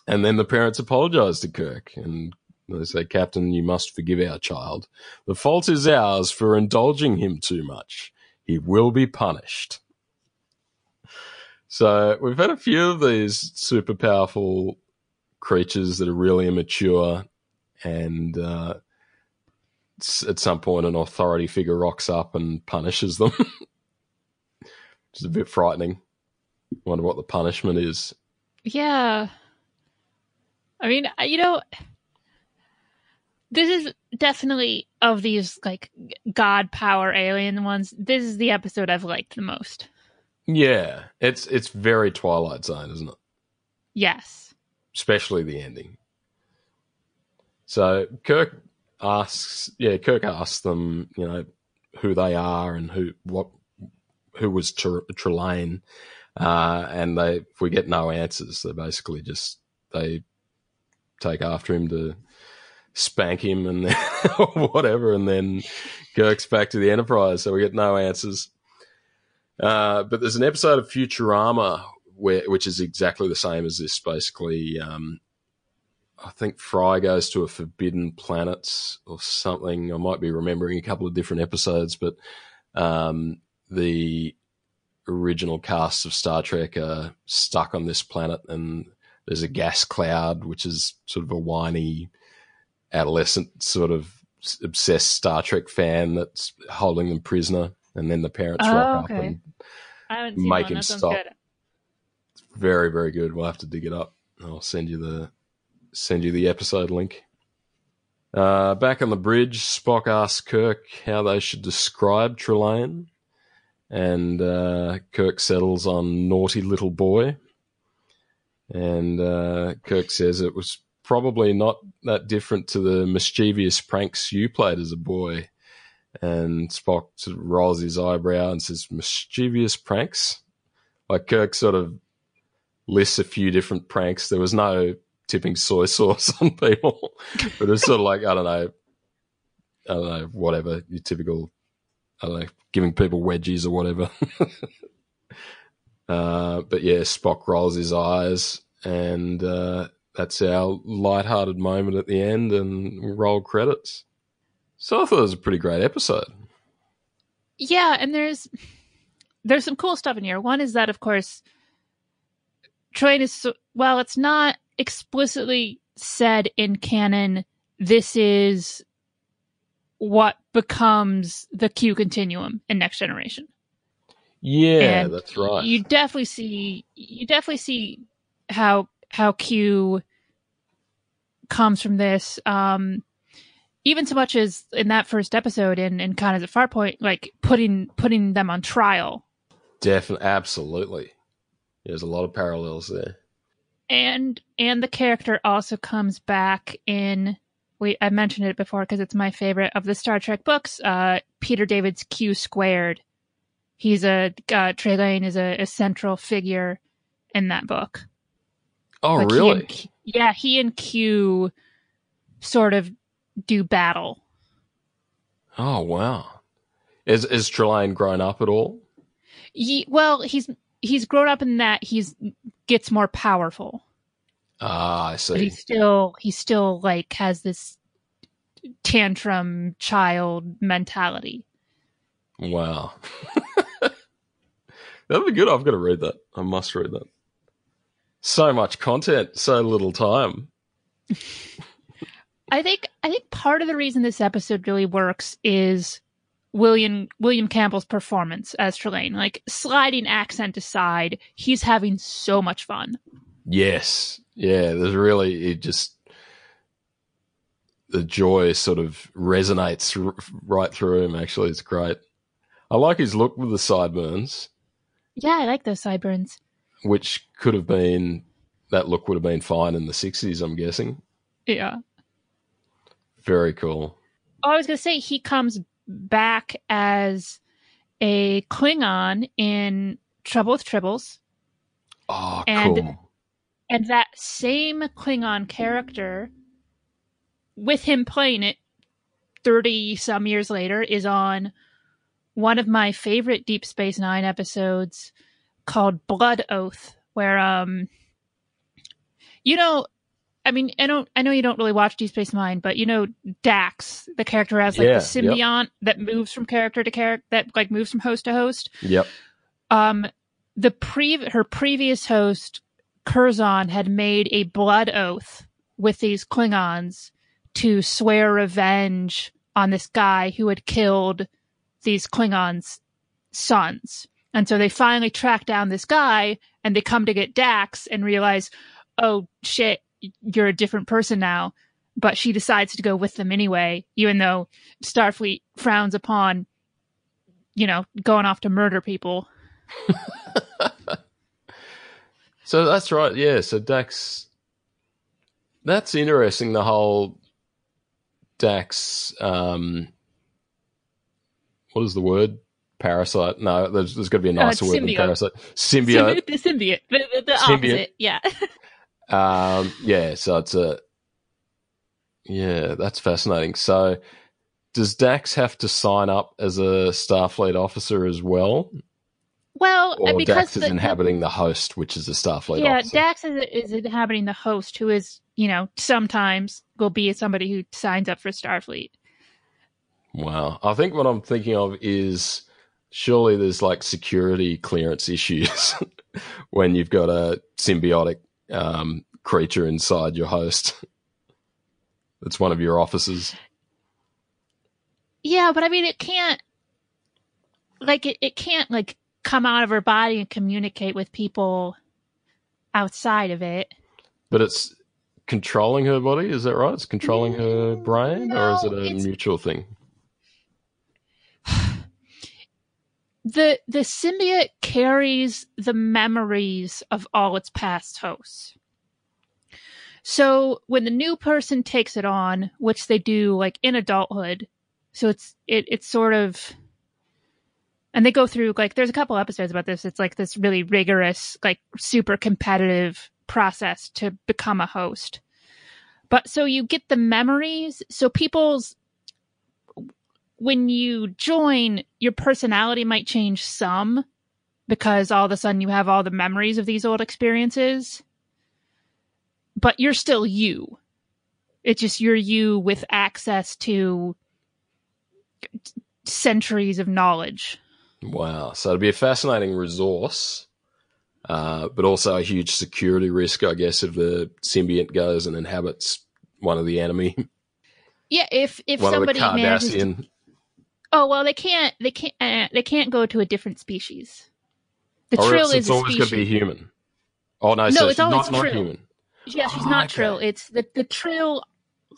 And then the parents apologize to Kirk and they say, "Captain, you must forgive our child. The fault is ours for indulging him too much. He will be punished." So we've had a few of these super powerful creatures that are really immature and uh, at some point an authority figure rocks up and punishes them. Which is a bit frightening. I wonder what the punishment is. Yeah. I mean, you know, this is definitely of these like god power alien ones. This is the episode I've liked the most. Yeah, it's it's very Twilight Zone, isn't it? Yes. Especially the ending. So Kirk asks, yeah, Kirk asks them, you know, who they are and who what who was Trelane, uh, and they if we get no answers. They basically just they take after him to spank him and then, whatever, and then Kirk's back to the Enterprise, so we get no answers. Uh, but there's an episode of Futurama where, which is exactly the same as this. Basically, um, I think Fry goes to a forbidden planet or something. I might be remembering a couple of different episodes, but um, the original cast of Star Trek are stuck on this planet, and there's a gas cloud, which is sort of a whiny adolescent, sort of obsessed Star Trek fan that's holding them prisoner. And then the parents oh, rock okay. up and I haven't seen make one. him that stop. Good. It's very, very good. We'll have to dig it up. I'll send you the send you the episode link. Uh, back on the bridge, Spock asks Kirk how they should describe Trelane, and uh, Kirk settles on "naughty little boy." And uh, Kirk says it was probably not that different to the mischievous pranks you played as a boy. And Spock sort of rolls his eyebrow and says, mischievous pranks. Like Kirk sort of lists a few different pranks. There was no tipping soy sauce on people, but it's sort of like, I don't know, I don't know, whatever, your typical, I don't know, giving people wedgies or whatever. uh, but yeah, Spock rolls his eyes, and uh, that's our lighthearted moment at the end, and roll credits. So I thought it was a pretty great episode. Yeah, and there's there's some cool stuff in here. One is that, of course, Trelane is, so, well, it's not explicitly said in canon, this is what becomes the Q continuum in Next Generation. Yeah, and that's right. You definitely see you definitely see how how Q comes from this. Um, even so much as in that first episode in, in kind of the far point, like putting putting them on trial. Definitely, absolutely. There's a lot of parallels there. And and the character also comes back in, we I mentioned it before because it's my favorite of the Star Trek books, uh, Peter David's Q Squared. He's a, uh, Trelane is a, a central figure in that book. Oh, like really? He and Q, yeah, he and Q sort of do battle. Oh, wow. Is is Trelane grown up at all? He, well, he's he's grown up in that he's gets more powerful. Ah, I see. But he's still he still like has this tantrum child mentality. Wow. That'll be good. I've got to read that. I must read that. So much content, so little time. I think I think part of the reason this episode really works is William William Campbell's performance as Trelane. Like, sliding accent aside, he's having so much fun. Yes. Yeah, there's really, it just, the joy sort of resonates r- right through him, actually. It's great. I like his look with the sideburns. Yeah, I like those sideburns. Which could have been, that look would have been fine in the sixties, I'm guessing. Yeah. Very cool. Oh, I was going to say, he comes back as a Klingon in Trouble with Tribbles. Oh, and, cool. And that same Klingon character, with him playing it thirty-some years later, is on one of my favorite Deep Space Nine episodes called Blood Oath, where, um, you know... I mean, I don't. I know you don't really watch Deep Space Nine, but you know Dax, the character has like yeah, the symbiont yep. that moves from character to character, that like moves from host to host. Yep. Um, the pre her previous host Curzon had made a blood oath with these Klingons to swear revenge on this guy who had killed these Klingons' sons, and so they finally track down this guy, and they come to get Dax and realize, oh shit, you're a different person now, but she decides to go with them anyway, even though Starfleet frowns upon, you know, going off to murder people. So that's right. Yeah. So Dax, that's interesting. The whole Dax, um, what is the word? Parasite. No, there's, there's got to be a nicer uh, word than parasite. Symbiote. The symbiote. The, the, the symbiote. Opposite. Yeah. Um, yeah, so it's a, yeah, that's fascinating. So does Dax have to sign up as a Starfleet officer as well? Well, or because Dax the, is inhabiting the, the host, which is a Starfleet yeah, officer. Yeah, Dax is, is inhabiting the host, who is, you know, sometimes will be somebody who signs up for Starfleet. Wow. I think what I'm thinking of is surely there's like security clearance issues when you've got a symbiotic um creature inside your host. It's one of your offices. Yeah, but I mean, it can't like it, it can't like come out of her body and communicate with people outside of it. But it's controlling her body, is that right? It's controlling her brain, no, or is it a mutual thing? The the symbiote carries the memories of all its past hosts. So when the new person takes it on, which they do like in adulthood, So it's it it's sort of, and they go through, like, there's a couple episodes about this. It's like this really rigorous, like, super competitive process to become a host. But so you get the memories. So people's, when you join, your personality might change some, because all of a sudden you have all the memories of these old experiences, but you're still you. It's just you're you with access to centuries of knowledge. Wow. So it'd be a fascinating resource, uh, but also a huge security risk, I guess, if the symbiont goes and inhabits one of the enemy. Yeah, if if one somebody of the manages to, oh well, they can't they can't uh, they can't go to a different species. The or Trill is it's a always going to be human. Oh no, no, so it's she's always not, not human. Yeah, she's oh, not okay. Trill. It's the the Trill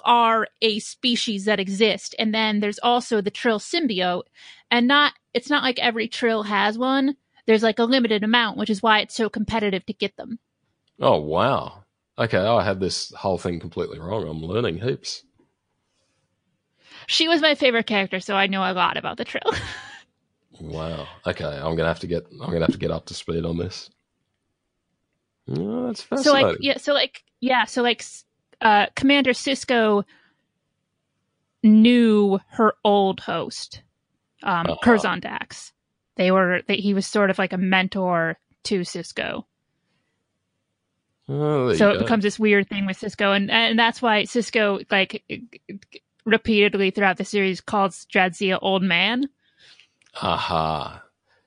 are a species that exist, and then there's also the Trill symbiote, and not it's not like every Trill has one. There's like a limited amount, which is why it's so competitive to get them. Oh wow. Okay, I had this whole thing completely wrong. I'm learning heaps. She was my favorite character, so I know a lot about the Trill. Wow. Okay, I'm gonna have to get. I'm gonna have to get up to speed on this. Oh, that's fascinating. So like, yeah. So like, yeah. So like, uh, Commander Sisko knew her old host, um, uh-huh. Curzon Dax. They were. They, he was sort of like a mentor to Sisko. Oh, so it go. becomes this weird thing with Sisko, and and that's why Sisko like repeatedly throughout the series calls Jadzia old man. Aha. Uh-huh.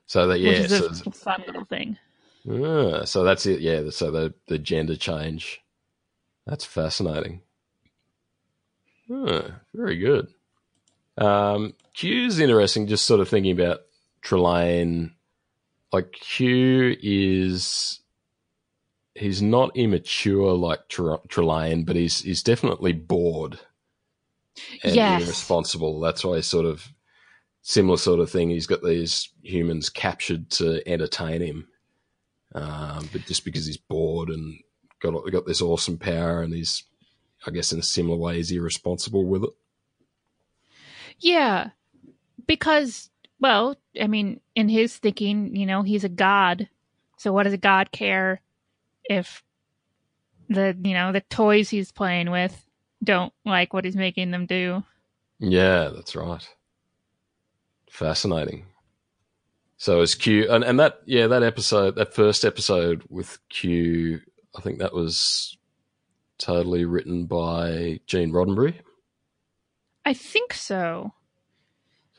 So that yeah, which is a so fun little thing. Uh, so that's it. Yeah. So the the gender change. That's fascinating. Uh, very good. Um, Q's interesting. Just sort of thinking about Trelane. Like Q is, he's not immature like Tre- Trelane, but he's he's definitely bored and yes. irresponsible. That's why he's sort of. Similar sort of thing. He's got these humans captured to entertain him, um, but just because he's bored and got got this awesome power, and he's, I guess, in a similar way, he's irresponsible with it. Yeah, because well, I mean, in his thinking, you know, he's a god. So what does a god care if the you know the toys he's playing with don't like what he's making them do? Yeah, that's right. Fascinating. So it's Q, and, and that yeah, that episode, that first episode with Q, I think that was totally written by Gene Roddenberry. I think so.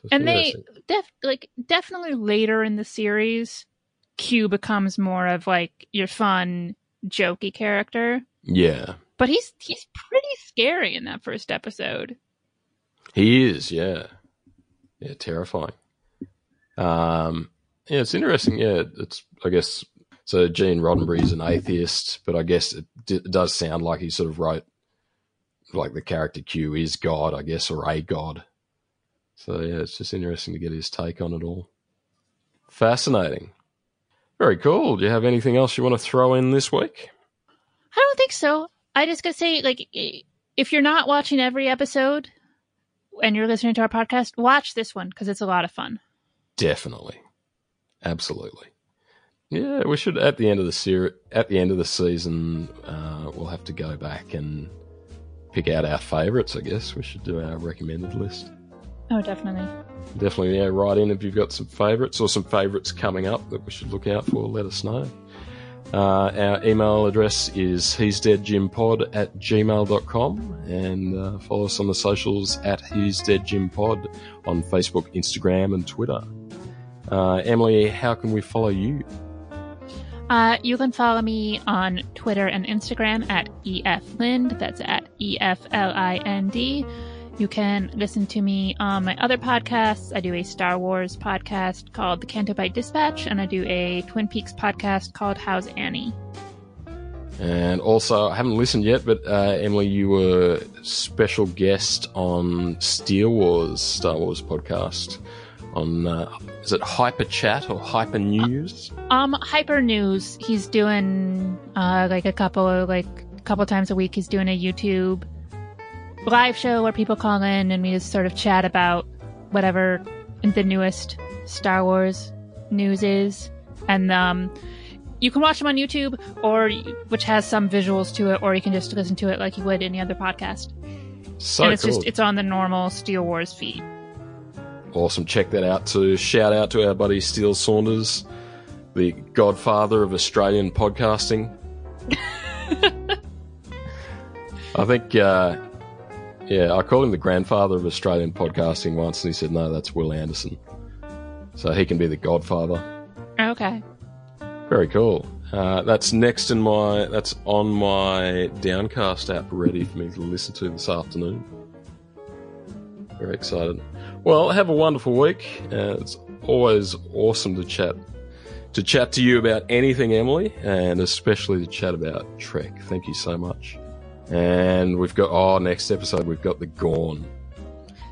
so and they def- like definitely later in the series, Q becomes more of like your fun, jokey character. Yeah, but he's he's pretty scary in that first episode. He is, yeah. Yeah, terrifying. Um, yeah, it's interesting. Yeah, it's, I guess, so Gene Roddenberry is an atheist, but I guess it, d- it does sound like he sort of wrote, like the character Q is God, I guess, or a god. So, yeah, it's just interesting to get his take on it all. Fascinating. Very cool. Do you have anything else you want to throw in this week? I don't think so. I just got to say, like, if you're not watching every episode, and you're listening to our podcast, watch this one because it's a lot of fun. Definitely. Absolutely. Yeah, we should, at the end of the series, at the end of the season, uh, we'll have to go back and pick out our favorites, I guess. We should do our recommended list. Oh, definitely. Definitely, yeah. Write in if you've got some favorites or some favorites coming up that we should look out for. Let us know. Uh, our email address is he's dead jim pod at gmail dot com, and uh, follow us on the socials at he's dead jim pod on Facebook, Instagram, and Twitter. Uh, Emily, how can we follow you? Uh, you can follow me on Twitter and Instagram at E F Lind. That's at E F L I N D. You can listen to me on my other podcasts. I do a Star Wars podcast called The Canto Bight Dispatch, and I do a Twin Peaks podcast called How's Annie? And also, I haven't listened yet, but uh, Emily, you were special guest on Steel Wars, Star Wars podcast on, uh, is it Hyper Chat or Hyper News? Um, Hyper News. He's doing uh, like a couple of, like a couple times a week, he's doing a YouTube live show where people call in and we just sort of chat about whatever the newest Star Wars news is. And um, you can watch them on YouTube, or which has some visuals to it, or you can just listen to it like you would any other podcast. So and it's cool. just it's on the normal Steel Wars feed. Awesome. Check that out too. Shout out to our buddy Steel Saunders, the godfather of Australian podcasting. I think, uh, yeah, I called him the grandfather of Australian podcasting once, and he said, no, that's Will Anderson. So he can be the godfather. Okay. Very cool. Uh, that's next in my, that's on my Downcast app ready for me to listen to this afternoon. Very excited. Well, have a wonderful week. Uh, it's always awesome to chat to chat to you about anything, Emily, and especially to chat about Trek. Thank you so much. And we've got, oh, next episode, we've got the Gorn.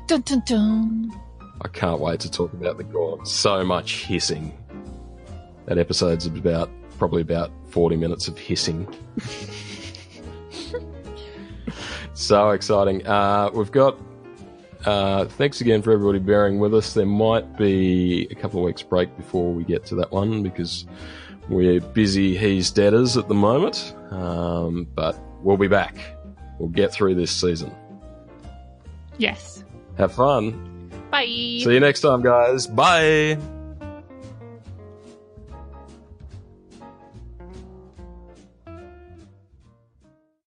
Dun, dun, dun. I can't wait to talk about the Gorn. So much hissing. That episode's about, probably about forty minutes of hissing. So exciting. Uh, we've got, uh, thanks again for everybody bearing with us. There might be a couple of weeks break before we get to that one because we're busy He's Deaders at the moment. Um, but we'll be back. We'll get through this season. Yes. Have fun. Bye. See you next time, guys. Bye.